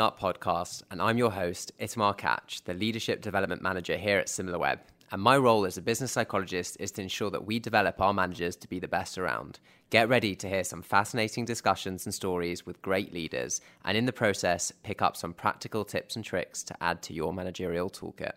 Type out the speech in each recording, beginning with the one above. Up podcast, and I'm your host, Itamar Katch, the Leadership Development Manager here at SimilarWeb. And my role as a business psychologist is to ensure that we develop our managers to be the best around. Get ready to hear some fascinating discussions and stories with great leaders, and in the process, pick up some practical tips and tricks to add to your managerial toolkit.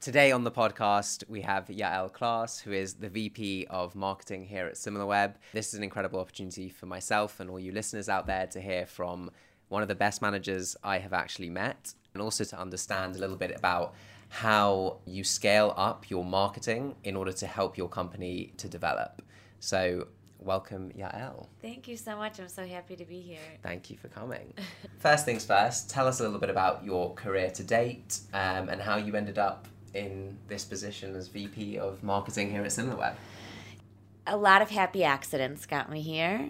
Today on the podcast, we have Yael Klaas, who is the VP of Marketing here at SimilarWeb. This is an incredible opportunity for myself and all you listeners out there to hear from one of the best managers I have actually met, and also to understand a little bit about how you scale up your marketing in order to help your company to develop. So welcome, Yael. Thank you so much. I'm so happy to be here. Thank you for coming. First things first, tell us a little bit about your career to date and how you ended up in this position as VP of Marketing here at SimilarWeb. A lot of happy accidents got me here.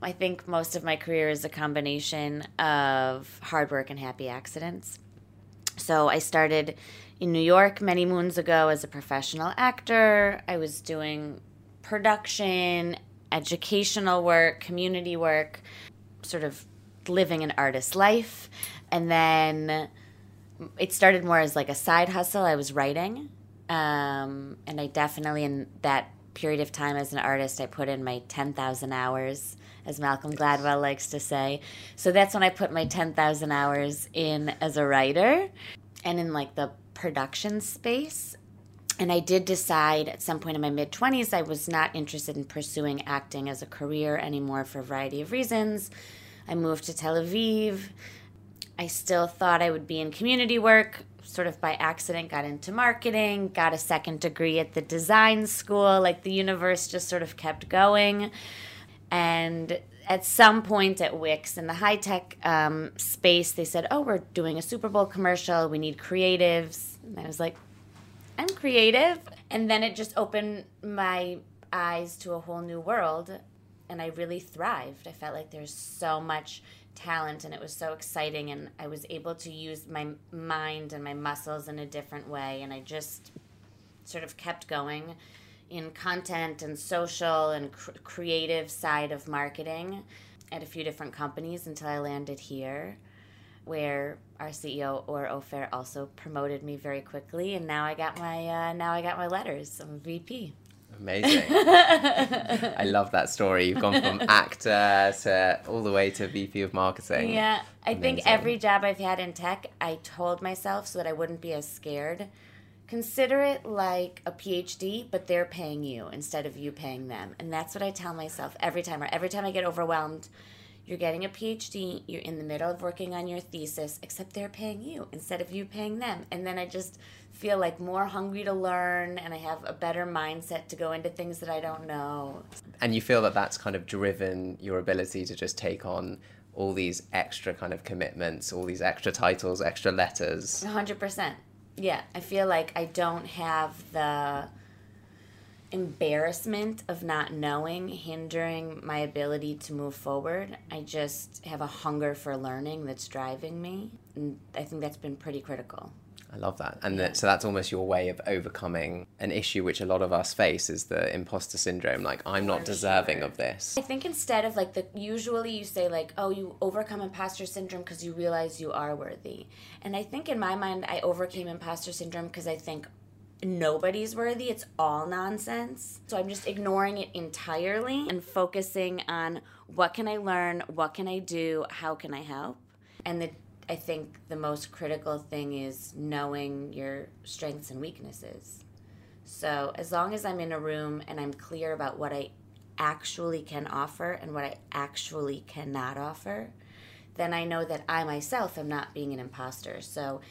I think most of my career is a combination of hard work and happy accidents. So I started in New York many moons ago as a professional actor. I was doing production, educational work, community work, sort of living an artist's life. And then it started more as like a side hustle. I was writing, and I definitely, in that period of time as an artist, I put in my 10,000 hours, as Malcolm Gladwell likes to say. So that's when I put my 10,000 hours in as a writer and in like the production space. And I did decide at some point in my mid-20s I was not interested in pursuing acting as a career anymore for a variety of reasons. I moved to Tel Aviv. I still thought I would be in community work, sort of by accident got into marketing, got a second degree at the design school, like the universe just sort of kept going. And at some point at Wix in the high-tech space, they said, oh, we're doing a Super Bowl commercial, we need creatives. And I was like, I'm creative. And then it just opened my eyes to a whole new world, and I really thrived. I felt like there's so much talent, and it was so exciting, and I was able to use my mind and my muscles in a different way, and I just sort of kept going in content and social and creative side of marketing at a few different companies until I landed here, where our CEO Or Ofair also promoted me very quickly, and now I got my letters. I'm a VP. Amazing. I love that story. You've gone from actor to all the way to VP of marketing. Yeah. I think every job I've had in tech, I told myself so that I wouldn't be as scared, consider it like a PhD, but they're paying you instead of you paying them. And that's what I tell myself every time I get overwhelmed. You're getting a PhD, you're in the middle of working on your thesis, except they're paying you instead of you paying them. And then I just feel like more hungry to learn, and I have a better mindset to go into things that I don't know. And you feel that that's kind of driven your ability to just take on all these extra kind of commitments, all these extra titles, extra letters. 100%. Yeah, I feel like I don't have the embarrassment of not knowing hindering my ability to move forward. I just have a hunger for learning that's driving me, and I think that's been pretty critical. I love that. And yeah. So that's almost your way of overcoming an issue which a lot of us face, is the imposter syndrome, like I'm not deserving of this. I think instead of like usually you say like, oh, you overcome imposter syndrome because you realize you are worthy. And I think in my mind I overcame imposter syndrome because I think nobody's worthy, it's all nonsense. So I'm just ignoring it entirely and focusing on what can I learn, what can I do, how can I help. And I think the most critical thing is knowing your strengths and weaknesses. So as long as I'm in a room and I'm clear about what I actually can offer and what I actually cannot offer, then I know that I myself am not being an imposter. So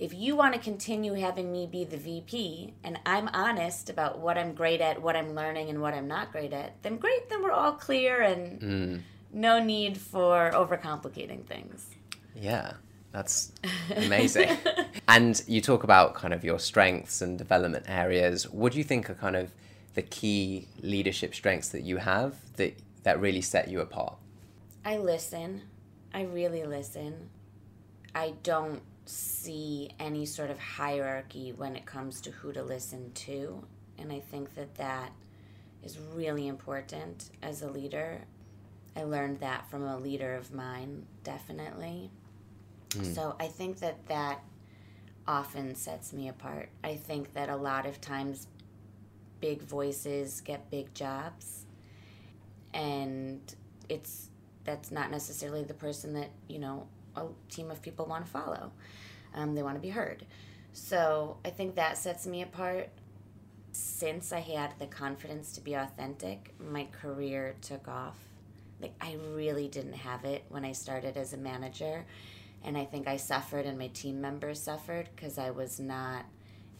if you want to continue having me be the VP and I'm honest about what I'm great at, what I'm learning, and what I'm not great at, then great, then we're all clear and no need for overcomplicating things. Yeah, that's amazing. And you talk about kind of your strengths and development areas. What do you think are kind of the key leadership strengths that you have that really set you apart? I listen. I really listen. I don't see any sort of hierarchy when it comes to who to listen to, and I think that is really important as a leader. I learned that from a leader of mine, definitely. Mm. So I think that that often sets me apart. I think that a lot of times big voices get big jobs, and that's not necessarily the person that, you know, a team of people want to follow. They want to be heard. So I think that sets me apart. Since I had the confidence to be authentic, my career took off. Like, I really didn't have it when I started as a manager, and I think I suffered and my team members suffered because I was not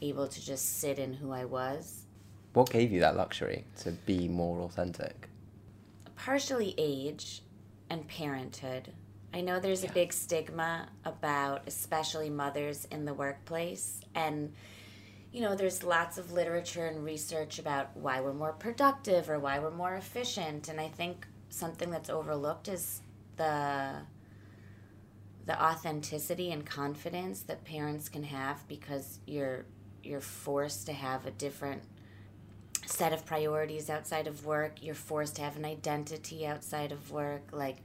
able to just sit in who I was. What gave you that luxury to be more authentic? Partially age and parenthood. I know there's a big stigma about especially mothers in the workplace, and you know, there's lots of literature and research about why we're more productive or why we're more efficient, and I think something that's overlooked is the authenticity and confidence that parents can have, because you're forced to have a different set of priorities outside of work. You're forced to have an identity outside of work. Like,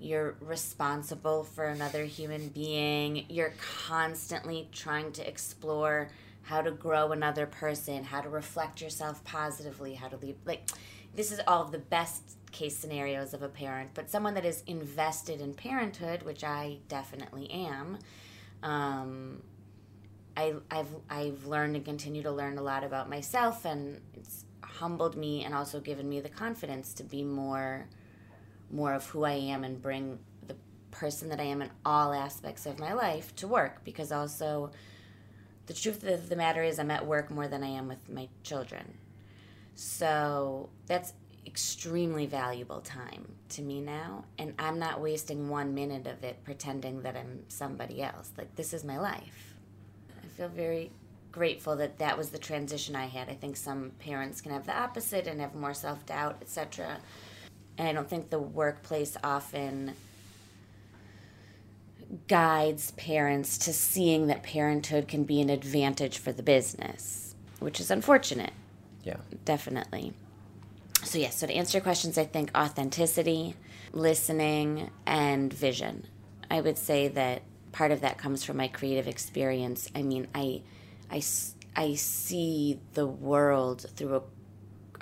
you're responsible for another human being. You're constantly trying to explore how to grow another person, how to reflect yourself positively, how to leave. Like, this is all of the best case scenarios of a parent, but someone that is invested in parenthood, which I definitely am, I've learned and continue to learn a lot about myself, and it's humbled me and also given me the confidence to be more of who I am and bring the person that I am in all aspects of my life to work, because also the truth of the matter is I'm at work more than I am with my children. So that's extremely valuable time to me now, and I'm not wasting 1 minute of it pretending that I'm somebody else. Like, this is my life. I feel very grateful that that was the transition I had. I think some parents can have the opposite and have more self-doubt, etc. And I don't think the workplace often guides parents to seeing that parenthood can be an advantage for the business, which is unfortunate. Yeah. Definitely. So, yeah, so to answer your questions, I think authenticity, listening, and vision. I would say that part of that comes from my creative experience. I mean, I see the world through an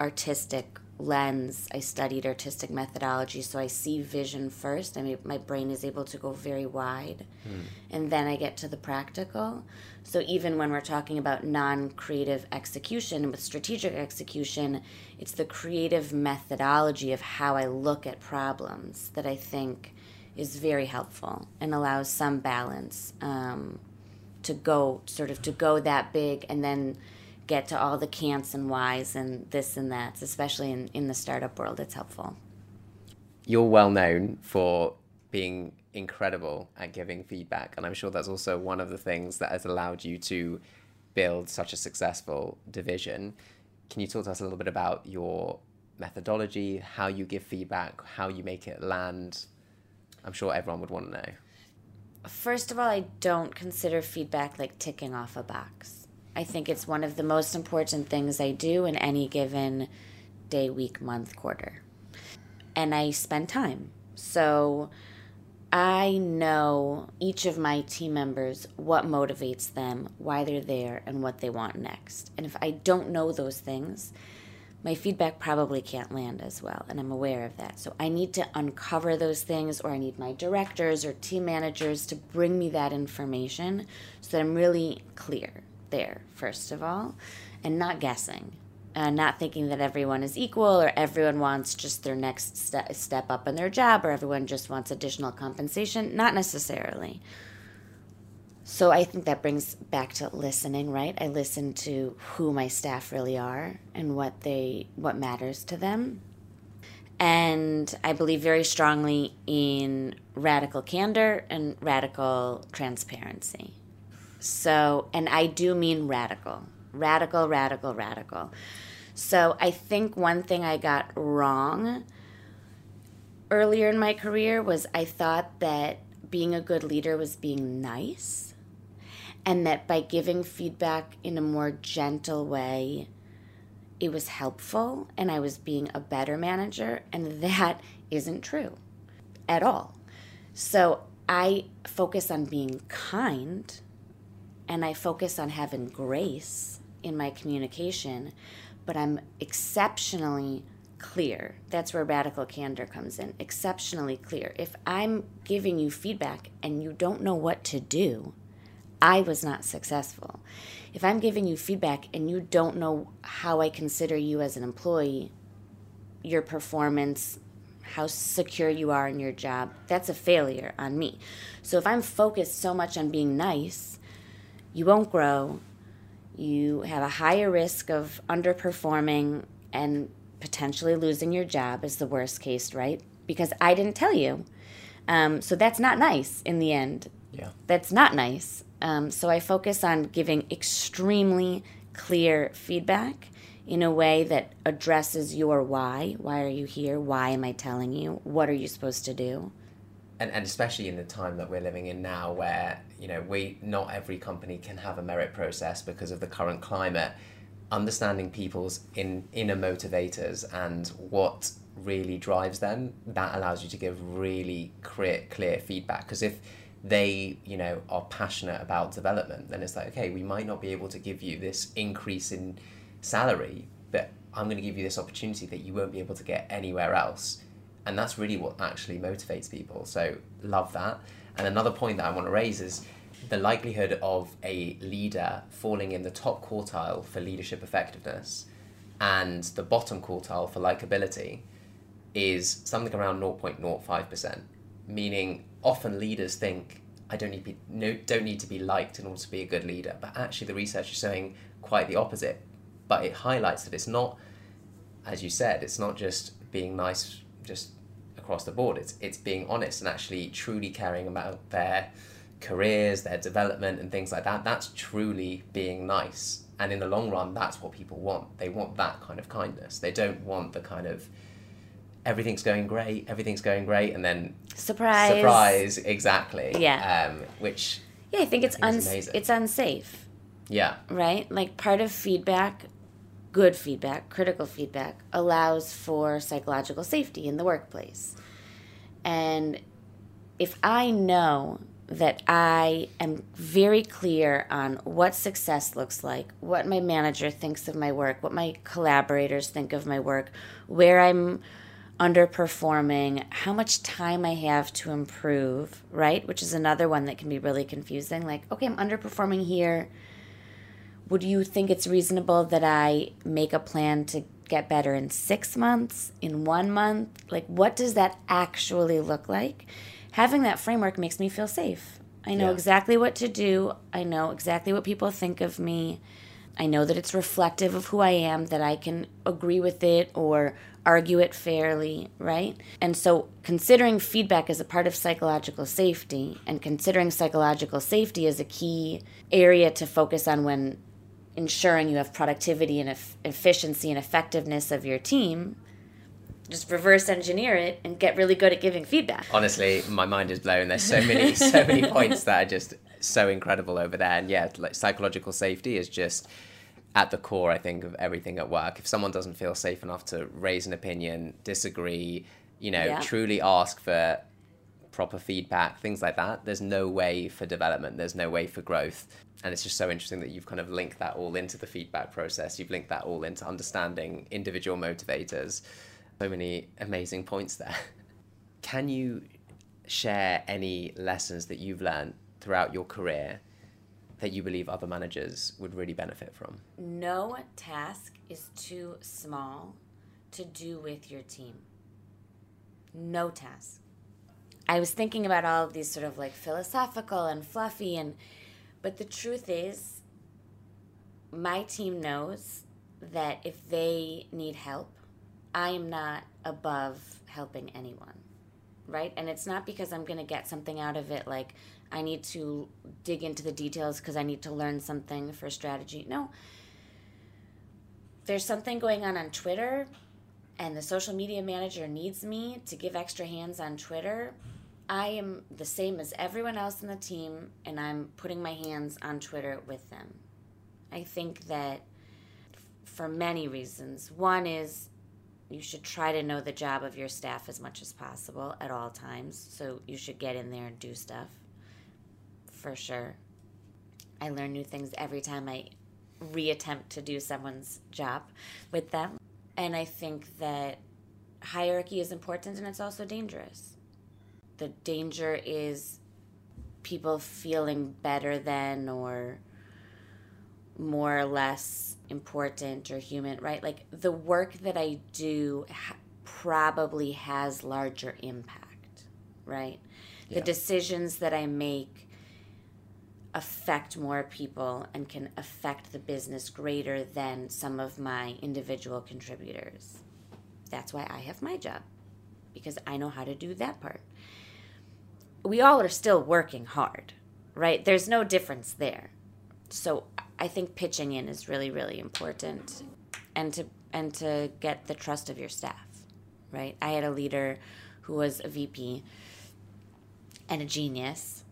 artistic lens. I studied artistic methodology, so I see vision first. I mean, my brain is able to go very wide, and then I get to the practical. So even when we're talking about non-creative execution with strategic execution, it's the creative methodology of how I look at problems that I think is very helpful and allows some balance to go that big and then get to all the can'ts and whys and this and that, especially in the startup world. It's helpful. You're well known for being incredible at giving feedback, and I'm sure that's also one of the things that has allowed you to build such a successful division. Can you talk to us a little bit about your methodology, how you give feedback, how you make it land? I'm sure everyone would want to know. First of all, I don't consider feedback like ticking off a box. I think it's one of the most important things I do in any given day, week, month, quarter. And I spend time. So I know each of my team members, what motivates them, why they're there, and what they want next. And if I don't know those things, my feedback probably can't land as well, and I'm aware of that. So I need to uncover those things, or I need my directors or team managers to bring me that information so that I'm really clear there, first of all, and not guessing, not thinking that everyone is equal or everyone wants just their next step up in their job, or everyone just wants additional compensation. Not necessarily. So I think that brings back to listening, right? I listen to who my staff really are and what matters to them. And I believe very strongly in radical candor and radical transparency. So, and I do mean radical. So I think one thing I got wrong earlier in my career was I thought that being a good leader was being nice, and that by giving feedback in a more gentle way, it was helpful and I was being a better manager, and that isn't true at all. So I focus on being kind, and I focus on having grace in my communication, but I'm exceptionally clear. That's where radical candor comes in, exceptionally clear. If I'm giving you feedback and you don't know what to do, I was not successful. If I'm giving you feedback and you don't know how I consider you as an employee, your performance, how secure you are in your job, that's a failure on me. So if I'm focused so much on being nice, you won't grow. You have a higher risk of underperforming and potentially losing your job is the worst case, right? Because I didn't tell you. So that's not nice in the end. Yeah. That's not nice. So I focus on giving extremely clear feedback in a way that addresses your why. Why are you here? Why am I telling you? What are you supposed to do? And especially in the time that we're living in now where, you know, not every company can have a merit process because of the current climate. Understanding people's inner motivators and what really drives them, that allows you to give really clear feedback. Because if they, you know, are passionate about development, then it's like, okay, we might not be able to give you this increase in salary, but I'm going to give you this opportunity that you won't be able to get anywhere else. And that's really what actually motivates people. So love that. And another point that I want to raise is the likelihood of a leader falling in the top quartile for leadership effectiveness and the bottom quartile for likability is something around 0.05%, meaning often leaders think, I don't need to be liked in order to be a good leader. But actually the research is showing quite the opposite. But it highlights that it's not, as you said, it's not just being nice just across the board. It's being honest and actually truly caring about their careers, their development and things like that. That's truly being nice. And in the long run, that's what people want. They want that kind of kindness. They don't want the kind of everything's going great, and then surprise, exactly. Yeah. Which yeah, I think it's unsafe. Yeah. Right? Like part of feedback, good feedback, critical feedback, allows for psychological safety in the workplace. And if I know that I am very clear on what success looks like, what my manager thinks of my work, what my collaborators think of my work, where I'm underperforming, how much time I have to improve, right? Which is another one that can be really confusing. Like, okay, I'm underperforming here. Would you think it's reasonable that I make a plan to get better in 6 months, in 1 month? Like, what does that actually look like? Having that framework makes me feel safe. I know exactly what to do. I know exactly what people think of me. I know that it's reflective of who I am, that I can agree with it or argue it fairly, right? And so considering feedback as a part of psychological safety and considering psychological safety is a key area to focus on when ensuring you have productivity and efficiency and effectiveness of your team. Just reverse engineer it and get really good at giving feedback. Honestly, my mind is blown. There's so many points that are just so incredible over there. And yeah, like psychological safety is just at the core, I think, of everything at work. If someone doesn't feel safe enough to raise an opinion, disagree, you know, truly ask for proper feedback, things like that, there's no way for development. There's no way for growth. And it's just so interesting that you've kind of linked that all into the feedback process. You've linked that all into understanding individual motivators. So many amazing points there. Can you share any lessons that you've learned throughout your career that you believe other managers would really benefit from? No task is too small to do with your team. No task. I was thinking about all of these sort of like philosophical and fluffy, but the truth is my team knows that if they need help, I am not above helping anyone, right? And it's not because I'm going to get something out of it, like I need to dig into the details because I need to learn something for strategy. No. There's something going on Twitter, and the social media manager needs me to give extra hands on Twitter. I am the same as everyone else in the team, and I'm putting my hands on Twitter with them. I think that for many reasons. One is You should try to know the job of your staff as much as possible at all times. So you should get in there and do stuff, for sure. I learn new things every time I reattempt to do someone's job with them. And I think that hierarchy is important, and it's also dangerous. The danger is people feeling better than or more or less important or human, right? Like the work that I do probably has larger impact, right? Yeah. The decisions that I make affect more people and can affect the business greater than some of my individual contributors. That's why I have my job, because I know how to do that part. We all are still working hard, right? There's no difference there. So I think pitching in is really, really important, and to get the trust of your staff, right? I had a leader who was a VP and a genius.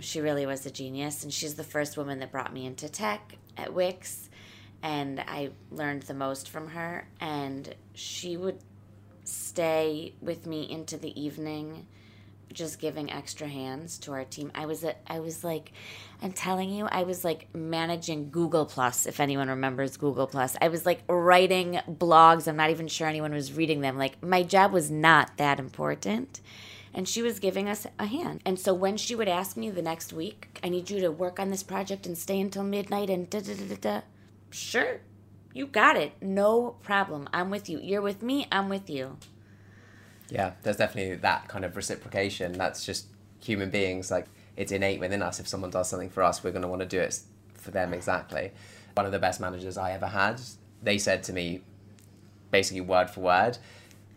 She really was a genius, and she's the first woman that brought me into tech at Wix, and I learned the most from her, and she would stay with me into the evening just giving extra hands to our team. I was managing Google Plus, if anyone remembers Google Plus. I was like writing blogs. I'm not even sure anyone was reading them. Like my job was not that important. And she was giving us a hand. And so when she would ask me the next week, I need you to work on this project and stay until midnight and da-da-da-da-da. Sure, you got it. No problem. I'm with you. You're with me. I'm with you. Yeah, there's definitely that kind of reciprocation. That's just human beings. Like, it's innate within us. If someone does something for us, we're going to want to do it for them exactly. One of the best managers I ever had, they said to me, basically word for word,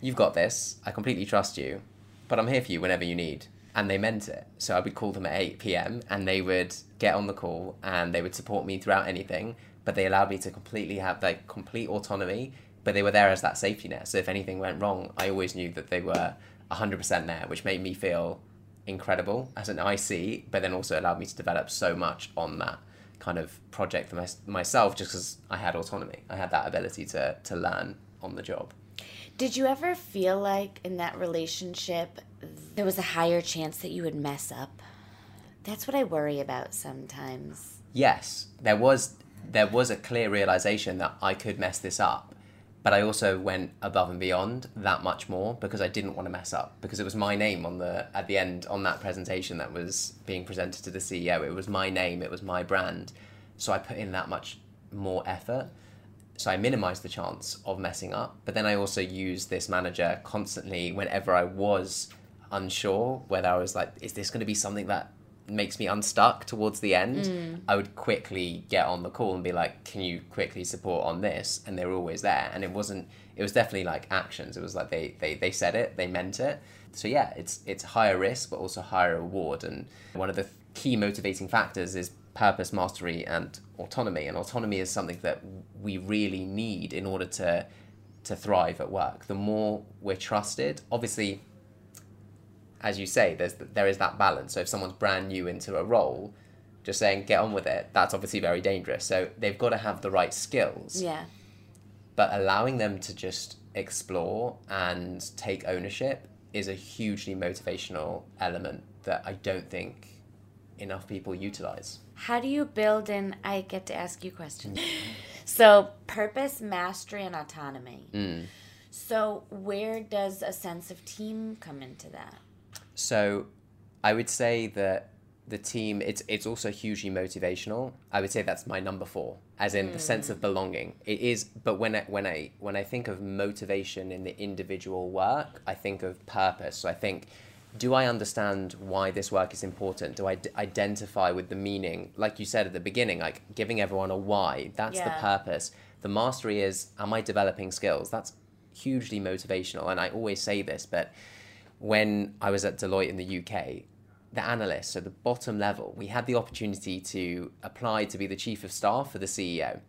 "You've got this. I completely trust you, but I'm here for you whenever you need." And they meant it. So I would call them at 8 p.m. and they would get on the call and they would support me throughout anything, but they allowed me to completely have like complete autonomy. But they were there as that safety net. So if anything went wrong, I always knew that they were 100% there, which made me feel incredible as an IC, but then also allowed me to develop so much on that kind of project for myself, just because I had autonomy. I had that ability to learn on the job. Did you ever feel like in that relationship, there was a higher chance that you would mess up? That's what I worry about sometimes. Yes, there was a clear realization that I could mess this up. But I also went above and beyond that much more because I didn't want to mess up, because it was my name at the end on that presentation that was being presented to the CEO. It was my name. It was my brand. So I put in that much more effort. So I minimized the chance of messing up. But then I also used this manager constantly whenever I was unsure, whether I was like, is this going to be something that makes me unstuck towards the end? I would quickly get on the call and be like, can you quickly support on this? And they were always there, and it was definitely like actions. It was like they said it, they meant it. So yeah, it's higher risk but also higher reward. And one of the key motivating factors is purpose, mastery and autonomy. And autonomy is something that we really need in order to thrive at work. The more we're trusted, obviously, as you say, there is that balance. So if someone's brand new into a role, just saying, get on with it, that's obviously very dangerous. So they've got to have the right skills. Yeah. But allowing them to just explore and take ownership is a hugely motivational element that I don't think enough people utilize. How do you build in, I get to ask you questions. So purpose, mastery, and autonomy. So where does a sense of team come into that? So I would say that the team, it's also hugely motivational. I would say that's my number 4, as in the sense of belonging. It is, but when I think of motivation in the individual work, I think of purpose. So I think, do I understand why this work is important? Do I identify with the meaning? Like you said at the beginning, like giving everyone a why, that's the purpose. The mastery is, am I developing skills? That's hugely motivational. And I always say this, but when I was at Deloitte in the UK, the analysts, so the bottom level, we had the opportunity to apply to be the chief of staff for the CEO.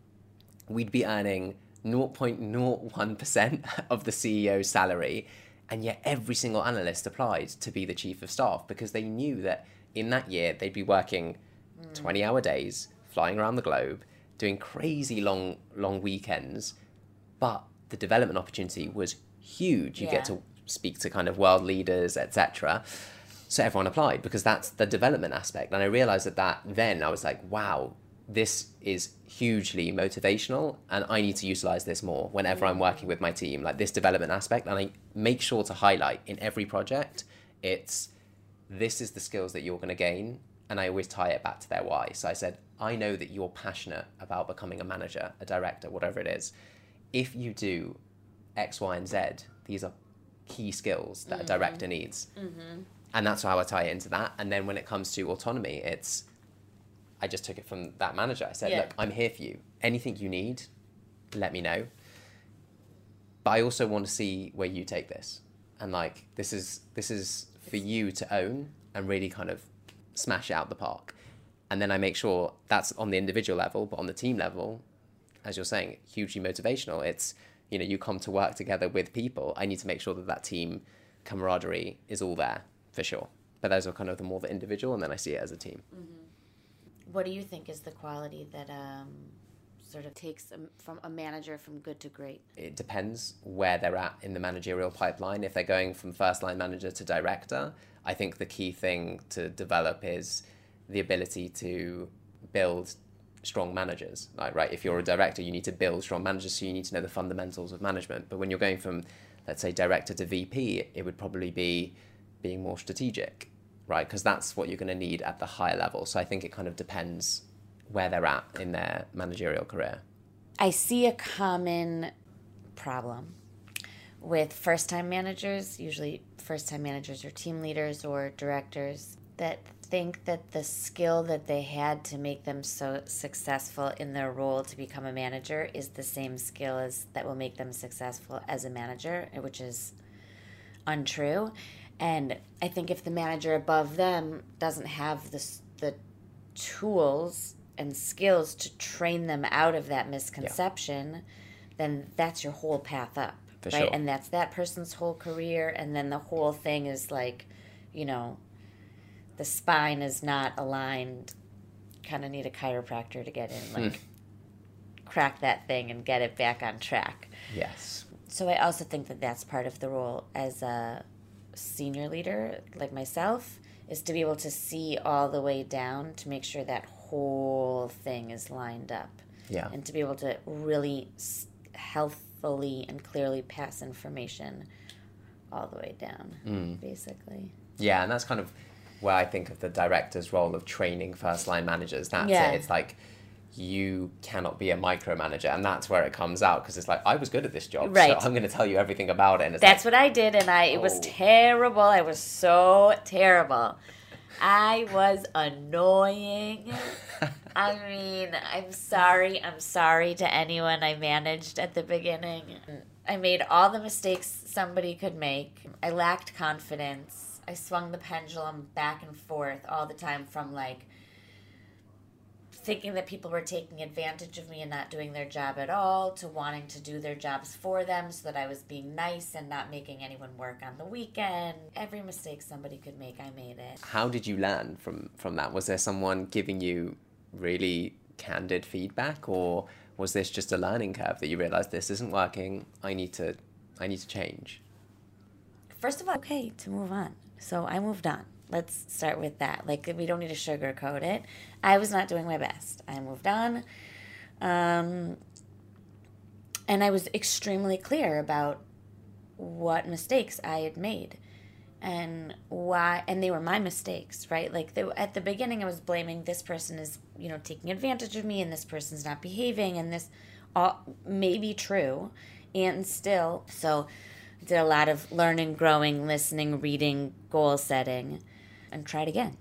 We'd be earning 0.01% of the CEO's salary, and yet every single analyst applied to be the chief of staff because they knew that in that year they'd be working 20-hour days, flying around the globe, doing crazy long weekends, but the development opportunity was huge. You get to speak to kind of world leaders, etc. So everyone applied because that's the development aspect. And I realized that then I was like, wow, this is hugely motivational and I need to utilize this more whenever I'm working with my team, like this development aspect. And I make sure to highlight in every project, it's this is the skills that you're going to gain. And I always tie it back to their why. So I said, I know that you're passionate about becoming a manager, a director, whatever it is. If you do X, Y, and Z, these are key skills that a director needs. And that's how I tie it into that. And then when it comes to autonomy, it's, I just took it from that manager. I said, look, I'm here for you. Anything you need, let me know. But I also want to see where you take this. And like, this is for you to own and really kind of smash it out the park. And then I make sure that's on the individual level, but on the team level, as you're saying, hugely motivational. It's, you know, you come to work together with people. I need to make sure that that team camaraderie is all there for sure. But those are kind of the more the individual, and then I see it as a team. What do you think is the quality that sort of takes from a manager from good to great? It depends where they're at in the managerial pipeline. If they're going from first-line manager to director, I think the key thing to develop is the ability to build strong managers. Like, right, if you're a director, you need to build strong managers, so you need to know the fundamentals of management. But when you're going from, let's say, director to VP, it would probably be being more strategic, right? Because that's what you're going to need at the higher level. So I think it kind of depends where they're at in their managerial career. I see a common problem with first-time managers, usually first-time managers or team leaders or directors, that think that the skill that they had to make them so successful in their role to become a manager is the same skill as that will make them successful as a manager, which is untrue. And I think if the manager above them doesn't have the tools and skills to train them out of that misconception, then that's your whole path up, for right? Sure. And that's that person's whole career, and then the whole thing is like, you know, the spine is not aligned. Kind of need a chiropractor to get in, like crack that thing and get it back on track. Yes. So I also think that that's part of the role as a senior leader like myself, is to be able to see all the way down to make sure that whole thing is lined up. Yeah. And to be able to really healthfully and clearly pass information all the way down, basically. Yeah, and that's kind of where I think of the director's role of training first-line managers. That's it. It's like, you cannot be a micromanager, and that's where it comes out, because it's like, I was good at this job, so I'm going to tell you everything about it. And it's that's like, what I did, and it was terrible. I was so terrible. I was annoying. I mean, I'm sorry to anyone I managed at the beginning. I made all the mistakes somebody could make. I lacked confidence. I swung the pendulum back and forth all the time from like thinking that people were taking advantage of me and not doing their job at all, to wanting to do their jobs for them so that I was being nice and not making anyone work on the weekend. Every mistake somebody could make, I made it. How did you learn from that? Was there someone giving you really candid feedback, or was this just a learning curve that you realized this isn't working, I need to change? First of all, okay, to move on. So I moved on. Let's start with that. Like, we don't need to sugarcoat it. I was not doing my best. I moved on. And I was extremely clear about what mistakes I had made and why, and they were my mistakes, right? Like, at the beginning, I was blaming this person is, you know, taking advantage of me, and this person's not behaving, and this all may be true. And still, so I did a lot of learning, growing, listening, reading, goal setting. And tried again.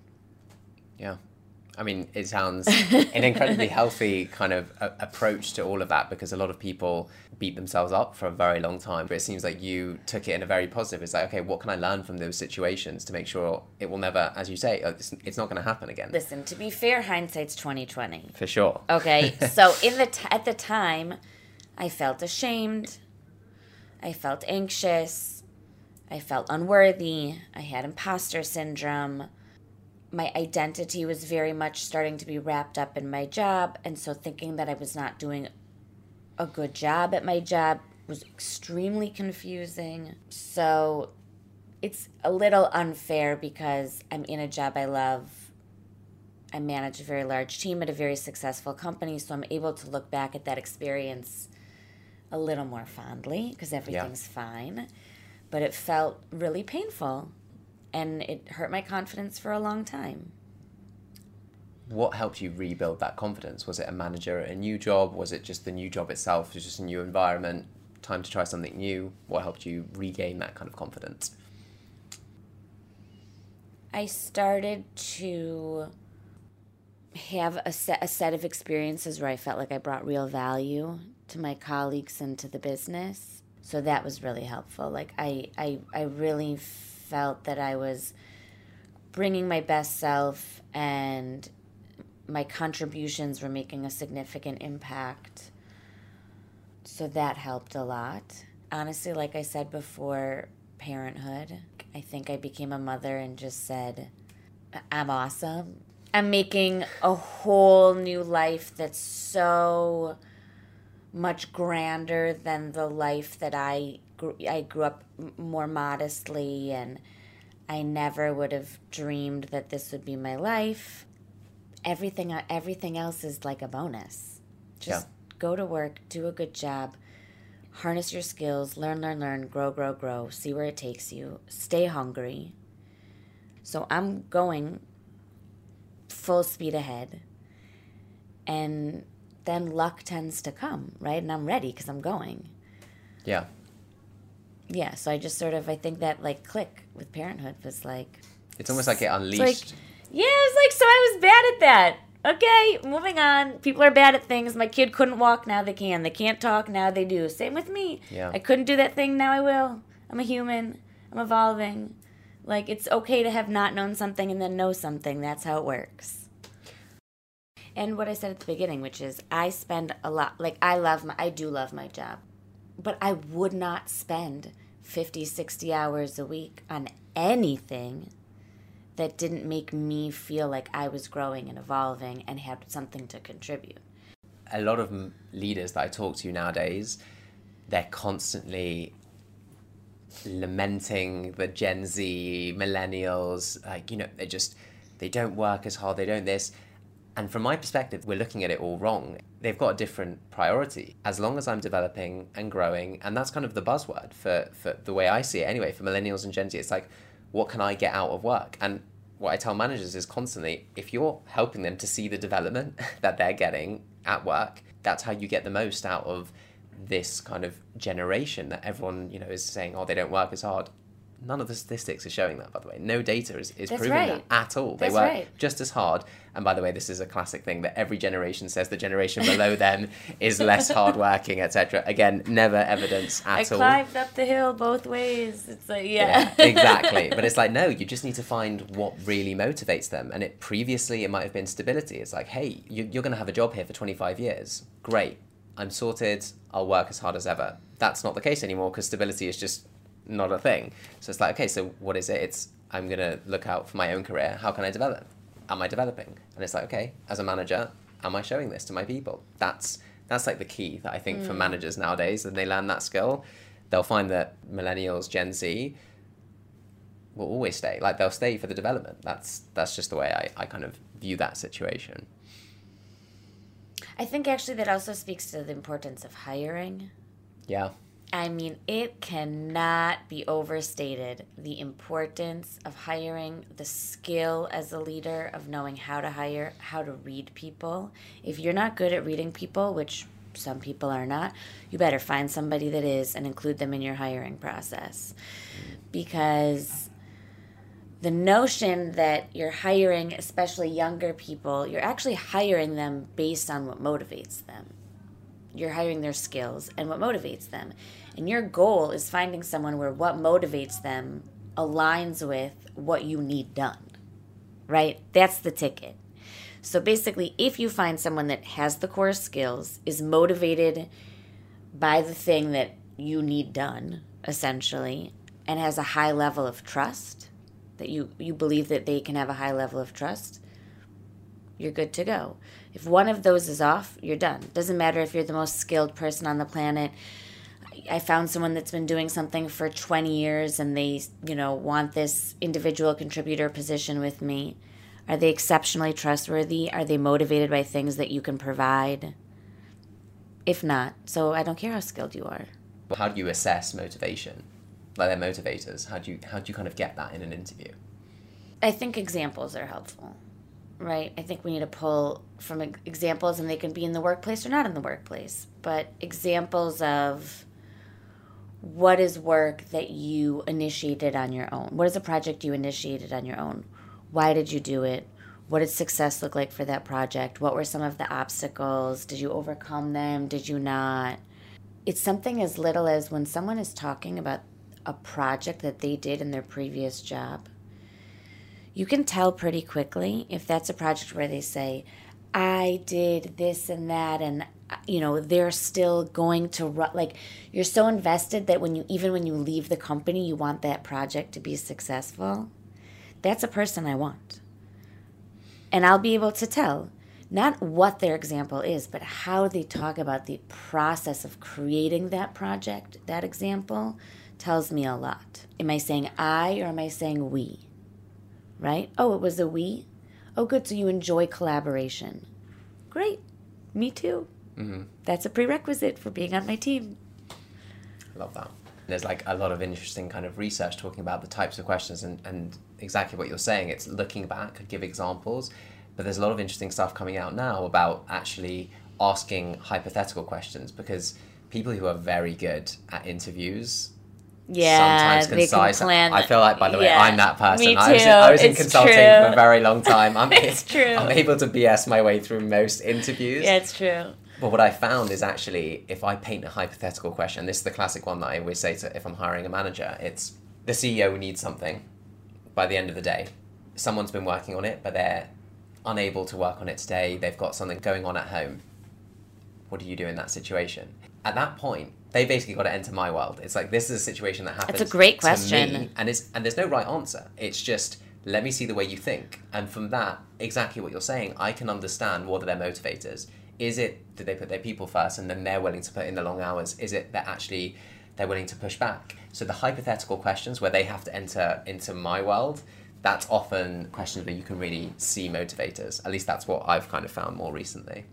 Yeah. I mean, it sounds an incredibly healthy kind of approach to all of that, because a lot of people beat themselves up for a very long time. But it seems like you took it in a very positive. It's like, okay, what can I learn from those situations to make sure it will never, as you say, it's not going to happen again? Listen, to be fair, hindsight's 20/20. For sure. Okay. So at the time, I felt ashamed. I felt anxious. I felt unworthy. I had imposter syndrome. My identity was very much starting to be wrapped up in my job. And so thinking that I was not doing a good job at my job was extremely confusing. So it's a little unfair because I'm in a job I love. I manage a very large team at a very successful company, so I'm able to look back at that experience a little more fondly because everything's fine. But it felt really painful, and it hurt my confidence for a long time. What helped you rebuild that confidence? Was it a manager at a new job? Was it just the new job itself? Was it just a new environment? Time to try something new? What helped you regain that kind of confidence? I started to have a set of experiences where I felt like I brought real value to my colleagues and to the business. So that was really helpful. Like I really felt that I was bringing my best self and my contributions were making a significant impact. So that helped a lot. Honestly, like I said before, parenthood. I think I became a mother and just said, I'm awesome. I'm making a whole new life that's so much grander than the life that I grew up more modestly, and I never would have dreamed that this would be my life. Everything else is like a bonus. Just go to work, do a good job, harness your skills, learn, grow, see where it takes you, stay hungry. So I'm going full speed ahead, and then luck tends to come, right? And I'm ready because I'm going. Yeah. Yeah, so I just I think that like click with parenthood was like... It's almost like it unleashed. So I was bad at that. Okay, moving on. People are bad at things. My kid couldn't walk, now they can. They can't talk, now they do. Same with me. Yeah. I couldn't do that thing, now I will. I'm a human. I'm evolving. Like, it's okay to have not known something and then know something. That's how it works. And what I said at the beginning, which is I spend a lot. Like, I do love my job. But I would not spend 50, 60 hours a week on anything that didn't make me feel like I was growing and evolving and had something to contribute. A lot of leaders that I talk to nowadays, they're constantly lamenting the Gen Z, millennials, like, you know, they don't work as hard, they don't this. And from my perspective, we're looking at it all wrong. They've got a different priority. As long as I'm developing and growing, and that's kind of the buzzword for the way I see it anyway, for millennials and Gen Z, it's like, what can I get out of work? And what I tell managers is constantly, if you're helping them to see the development that they're getting at work, that's how you get the most out of this kind of generation that everyone, you know, is saying, oh, they don't work as hard. None of the statistics are showing that, by the way. No data is proving that at all. They work just as hard. And by the way, this is a classic thing that every generation says the generation below them is less hardworking, etc. Again, never evidence at all. I climbed up the hill both ways. It's like, yeah. Exactly. But it's like, no, you just need to find what really motivates them. And previously it might have been stability. It's like, hey, you're going to have a job here for 25 years. Great. I'm sorted. I'll work as hard as ever. That's not the case anymore because stability is just not a thing. So it's like, okay, so what is it? It's I'm going to look out for my own career. How can I develop? Am I developing? And it's like, okay, as a manager, am I showing this to my people? That's like the key that I think for managers nowadays, and they learn that skill, they'll find that millennials, Gen Z will always stay. Like they'll stay for the development. That's just the way I kind of view that situation. I think actually that also speaks to the importance of hiring. Yeah. I mean, it cannot be overstated, the importance of hiring, the skill as a leader of knowing how to hire, how to read people. If you're not good at reading people, which some people are not, you better find somebody that is and include them in your hiring process. Because the notion that you're hiring, especially younger people, you're actually hiring them based on what motivates them. You're hiring their skills and what motivates them. And your goal is finding someone where what motivates them aligns with what you need done, right? That's the ticket. So basically, if you find someone that has the core skills, is motivated by the thing that you need done, essentially, and has a high level of trust, that you believe that they can have a high level of trust, you're good to go. If one of those is off, you're done. Doesn't matter if you're the most skilled person on the planet. I found someone that's been doing something for 20 years and they, you know, want this individual contributor position with me? Are they exceptionally trustworthy? Are they motivated by things that you can provide? If not, so I don't care how skilled you are. How do you assess motivation? Like their motivators, how do you kind of get that in an interview? I think examples are helpful, right? I think we need to pull from examples, and they can be in the workplace or not in the workplace, but examples of what is work that you initiated on your own? What is a project you initiated on your own? Why did you do it? What did success look like for that project? What were some of the obstacles? Did you overcome them? Did you not? It's something as little as when someone is talking about a project that they did in their previous job, you can tell pretty quickly if that's a project where they say, I did this and that, and, you know, they're still going to run. Like, you're so invested that even when you leave the company, you want that project to be successful. That's a person I want. And I'll be able to tell not what their example is, but how they talk about the process of creating that project. That example tells me a lot. Am I saying I or am I saying we? Right? Oh, it was a we? Oh, good. So you enjoy collaboration. Great. Me too. Mm-hmm. That's a prerequisite for being on my team. I love that. There's like a lot of interesting kind of research talking about the types of questions and exactly what you're saying. It's looking back, give examples, but there's a lot of interesting stuff coming out now about actually asking hypothetical questions, because people who are very good at interviews sometimes concise. I feel like, by the way, I'm that person. Me too. I was in consulting for a very long time. I'm able to BS my way through most interviews. Yeah, it's true. But what I found is actually, if I paint a hypothetical question, this is the classic one that I always say to if I'm hiring a manager, it's the CEO needs something by the end of the day. Someone's been working on it, but they're unable to work on it today. They've got something going on at home. What do you do in that situation? At that point, they basically got to enter my world. It's like, this is a situation that happens. It's a great question. To me, and there's no right answer. It's just, let me see the way you think. And from that, exactly what you're saying, I can understand what are their motivators. Is it that they put their people first and then they're willing to put in the long hours? Is it that actually they're willing to push back? So the hypothetical questions where they have to enter into my world, that's often questions where you can really see motivators. At least that's what I've kind of found more recently.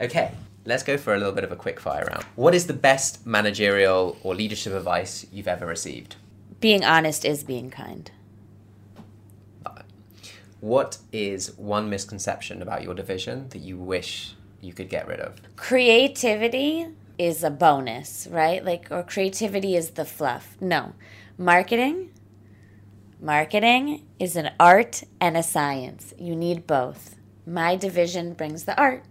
Okay, let's go for a little bit of a quick fire round. What is the best managerial or leadership advice you've ever received? Being honest is being kind. What is one misconception about your division that you wish you could get rid of? Creativity is a bonus, right? Like, or creativity is the fluff. No. Marketing is an art and a science. You need both. My division brings the art.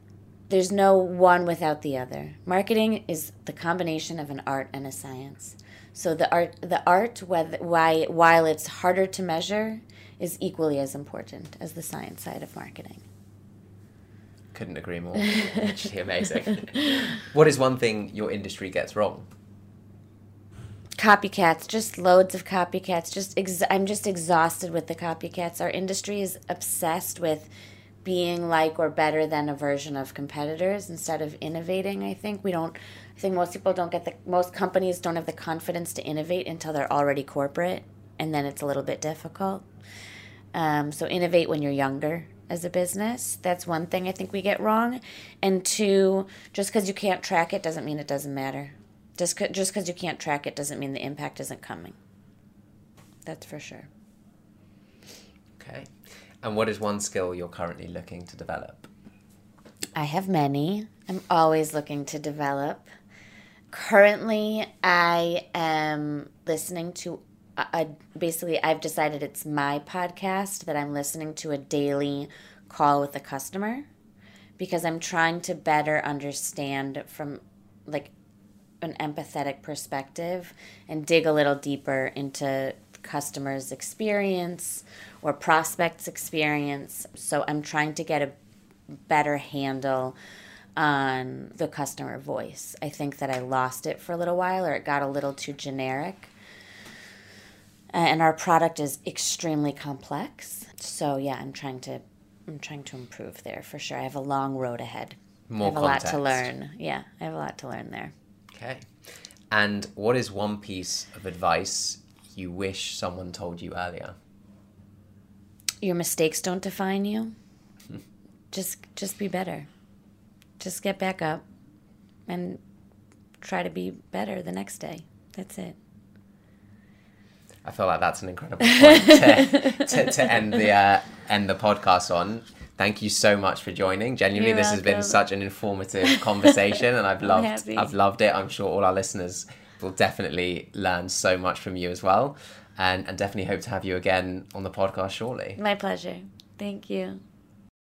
There's no one without the other. Marketing is the combination of an art and a science. So the art, while it's harder to measure, is equally as important as the science side of marketing. Couldn't agree more. Actually amazing. What is one thing your industry gets wrong? Copycats, just loads of copycats. I'm just exhausted with the copycats. Our industry is obsessed with being like or better than a version of competitors instead of innovating. I think most people don't get most companies don't have the confidence to innovate until they're already corporate, and then it's a little bit difficult. So innovate when you're younger as a business. That's one thing I think we get wrong. And two, just because you can't track it doesn't mean it doesn't matter. Just because you can't track it doesn't mean the impact isn't coming. That's for sure. Okay. And what is one skill you're currently looking to develop? I have many. I'm always looking to develop. Currently, I am listening to basically, I've decided it's my podcast that I'm listening to a daily call with a customer, because I'm trying to better understand from like an empathetic perspective and dig a little deeper into customers' experience or prospects' experience. So I'm trying to get a better handle on the customer voice. I think that I lost it for a little while, or it got a little too generic. And our product is extremely complex. So yeah, I'm trying to improve there for sure. I have a long road ahead. I have a lot to learn. Yeah, I have a lot to learn there. Okay. And what is one piece of advice you wish someone told you earlier? Your mistakes don't define you. Just be better. Just get back up and try to be better the next day. That's it. I feel like that's an incredible point to end the podcast on. Thank you so much for joining. Genuinely, You're this welcome. Has been such an informative conversation, and I've loved it. I'm sure all our listeners will definitely learn so much from you as well, and definitely hope to have you again on the podcast shortly. My pleasure. Thank you.